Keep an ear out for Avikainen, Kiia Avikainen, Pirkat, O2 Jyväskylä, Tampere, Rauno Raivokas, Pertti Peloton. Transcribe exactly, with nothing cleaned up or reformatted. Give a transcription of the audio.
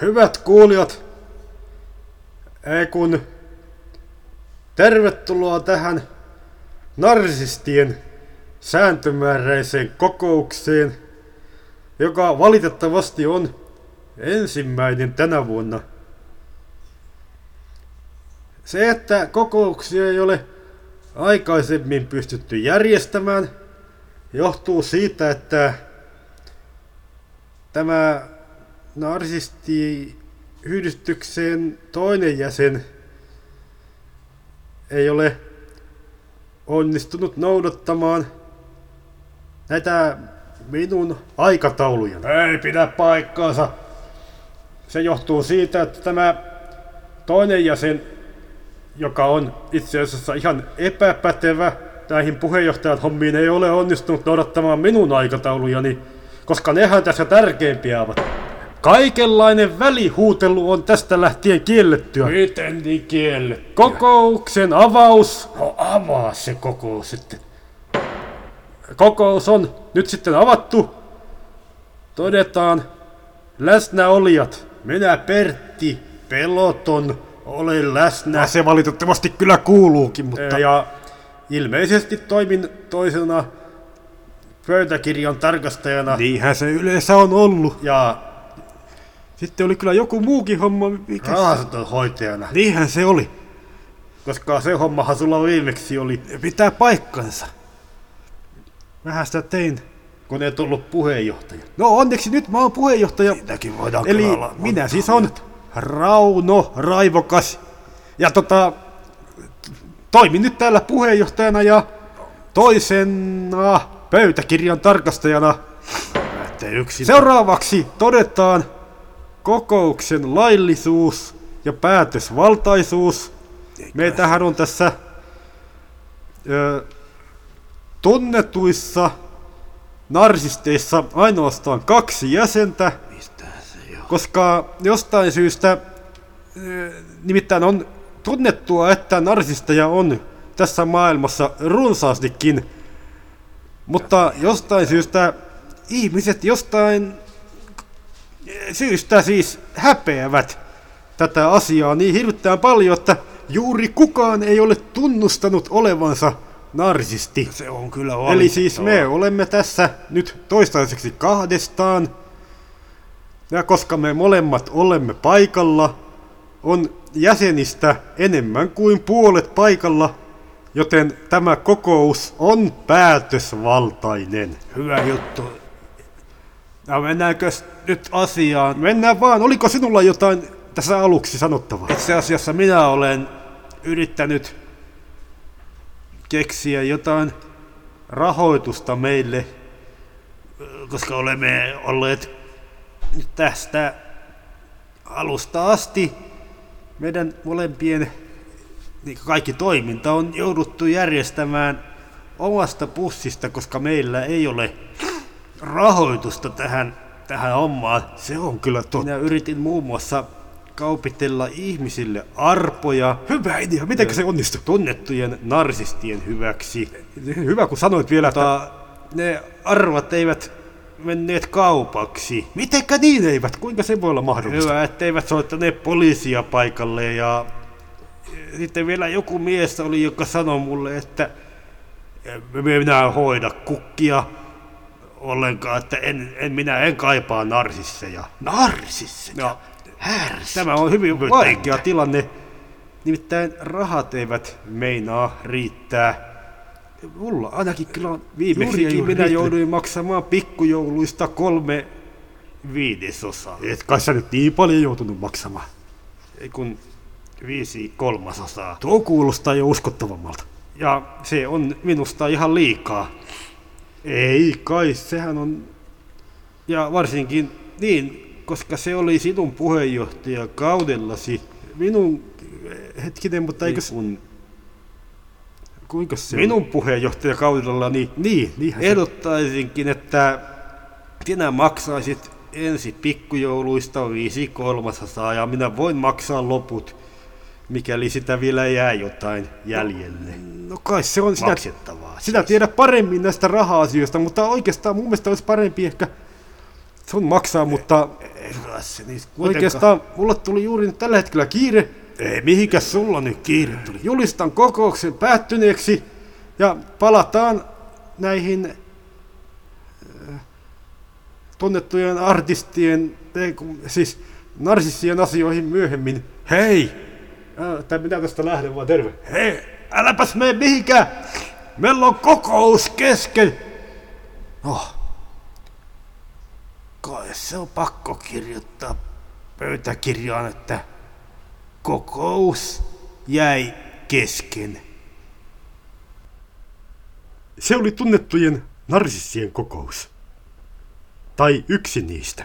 Hyvät kuulijat, ei kun tervetuloa tähän narsistien sääntömääräiseen kokoukseen, joka valitettavasti on ensimmäinen tänä vuonna. Se, että kokouksia ei ole aikaisemmin pystytty järjestämään, johtuu siitä, että tämä narsistiyhdistyksen toinen jäsen ei ole onnistunut noudattamaan näitä minun aikatauluja. Ei pidä paikkaansa. Se johtuu siitä, että tämä toinen jäsen, joka on itse asiassa ihan epäpätevä näihin puheenjohtajan hommiin, ei ole onnistunut noudattamaan minun aikataulujani, koska nehän tässä tärkeimpiä ovat. Kaikenlainen välihuutelu on tästä lähtien kiellettyä. Miten niin kiellettyä? Kokouksen avaus. No avaa se kokous sitten. Kokous on nyt sitten avattu. Todetaan läsnäolijat. Minä Pertti Peloton olen läsnä. Se valitettavasti kyllä kuuluukin, mutta... Ja ilmeisesti toimin toisena pöytäkirjan tarkastajana. Niinhän se yleensä on ollut. Ja... Sitten oli kyllä joku muukin homma, mikä... Rahaston hoitajana. Niinhän se oli. Koska se hommahan sulla viimeksi oli. Pitää paikkansa. Mähän sitä tein. Kun ei tullut puheenjohtaja. No onneksi nyt mä oon puheenjohtaja. Siitäkin voidaan Eli kyllä olla. Minä siis on Rauno Raivokas. Ja tota... Toimin nyt täällä puheenjohtajana ja toisena pöytäkirjan tarkastajana. Seuraavaksi todetaan... Kokouksen laillisuus ja päätösvaltaisuus. Meitähän on tässä ö, tunnetuissa narsisteissa ainoastaan kaksi jäsentä. Koska jostain syystä, ö, nimittäin on tunnettua, että narsisteja on tässä maailmassa runsaastikin. Mutta jostain syystä ihmiset jostain... syystä siis häpeävät tätä asiaa niin hirvittään paljon, että juuri kukaan ei ole tunnustanut olevansa narsisti. Se on kyllä valittava. Eli siis me olemme tässä nyt toistaiseksi kahdestaan. Ja koska me molemmat olemme paikalla, on jäsenistä enemmän kuin puolet paikalla, joten tämä kokous on päätösvaltainen. Hyvä juttu. Ja mennäänkö nyt asiaan? Mennään vaan. Oliko sinulla jotain tässä aluksi sanottavaa? Itse asiassa minä olen yrittänyt keksiä jotain rahoitusta meille, koska olemme olleet tästä alusta asti. Meidän molempien niin kaikki toiminta on jouduttu järjestämään omasta pussista, koska meillä ei ole... rahoitusta tähän, tähän hommaan. Se on kyllä totta. Minä yritin muun muassa kaupitella ihmisille arpoja. Hyvä idea, miten se onnistui? Tunnettujen narsistien hyväksi. Hyvä, kun sanoit vielä, mutta että... ne arvat eivät menneet kaupaksi. Mitenkä niin eivät? Kuinka se voi olla mahdollista? Hyvä, etteivät soittaneet poliisia paikalle ja... Sitten vielä joku mies oli, joka sanoi mulle, että... minä hoida kukkia. Ollenkaan, että en, en, minä en kaipaa narsisseja. Narsisseja? No, tämä on hyvin vaikea tilanne. Nimittäin rahat eivät meinaa riittää. Mulla ainakin kyllä on viimeksi. Juuri, juuri, minä riittää. Jouduin maksamaan pikkujouluista kolme viidesosaa. Et kai sä nyt niin paljon joutunut maksamaan? Ei kun viisi kolmasosaa. Tuo kuulostaa jo uskottavammalta. Ja se on minusta ihan liikaa. Ei kai, sehän on... Ja varsinkin niin, koska se oli sinun puheenjohtajakaudellasi. Minun... Hetkinen, mutta eikö... Kun... Kuinka se... Minun puheenjohtajakaudellani... Niin, niinhän ehdottaisinkin, se... että sinä maksaisit ensi pikkujouluista viisi kolmasosaa ja minä voin maksaa loput, mikäli sitä vielä jää jotain jäljelle. No, no kai se on sitä... Sinä tiedät paremmin näistä raha-asioista, mutta oikeastaan mun mielestä olisi parempi ehkä sun maksaa, mutta herra, se niistä kuitenkaan... Oikeastaan mulle tuli juuri nyt tällä hetkellä kiire. Ei mihinkäs sulla nyt kiire tuli. Julistan kokouksen päättyneeksi ja palataan näihin tunnettujen artistien, siis narsissien asioihin myöhemmin. Hei! Ää, tai minä tästä lähden vaan, terve. Hei! Äläpäs mene mihinkään! Meillä on kokous kesken! No, kai se on pakko kirjoittaa pöytäkirjaan, että kokous jäi kesken. Se oli tunnettujen narsissien kokous. Tai yksi niistä.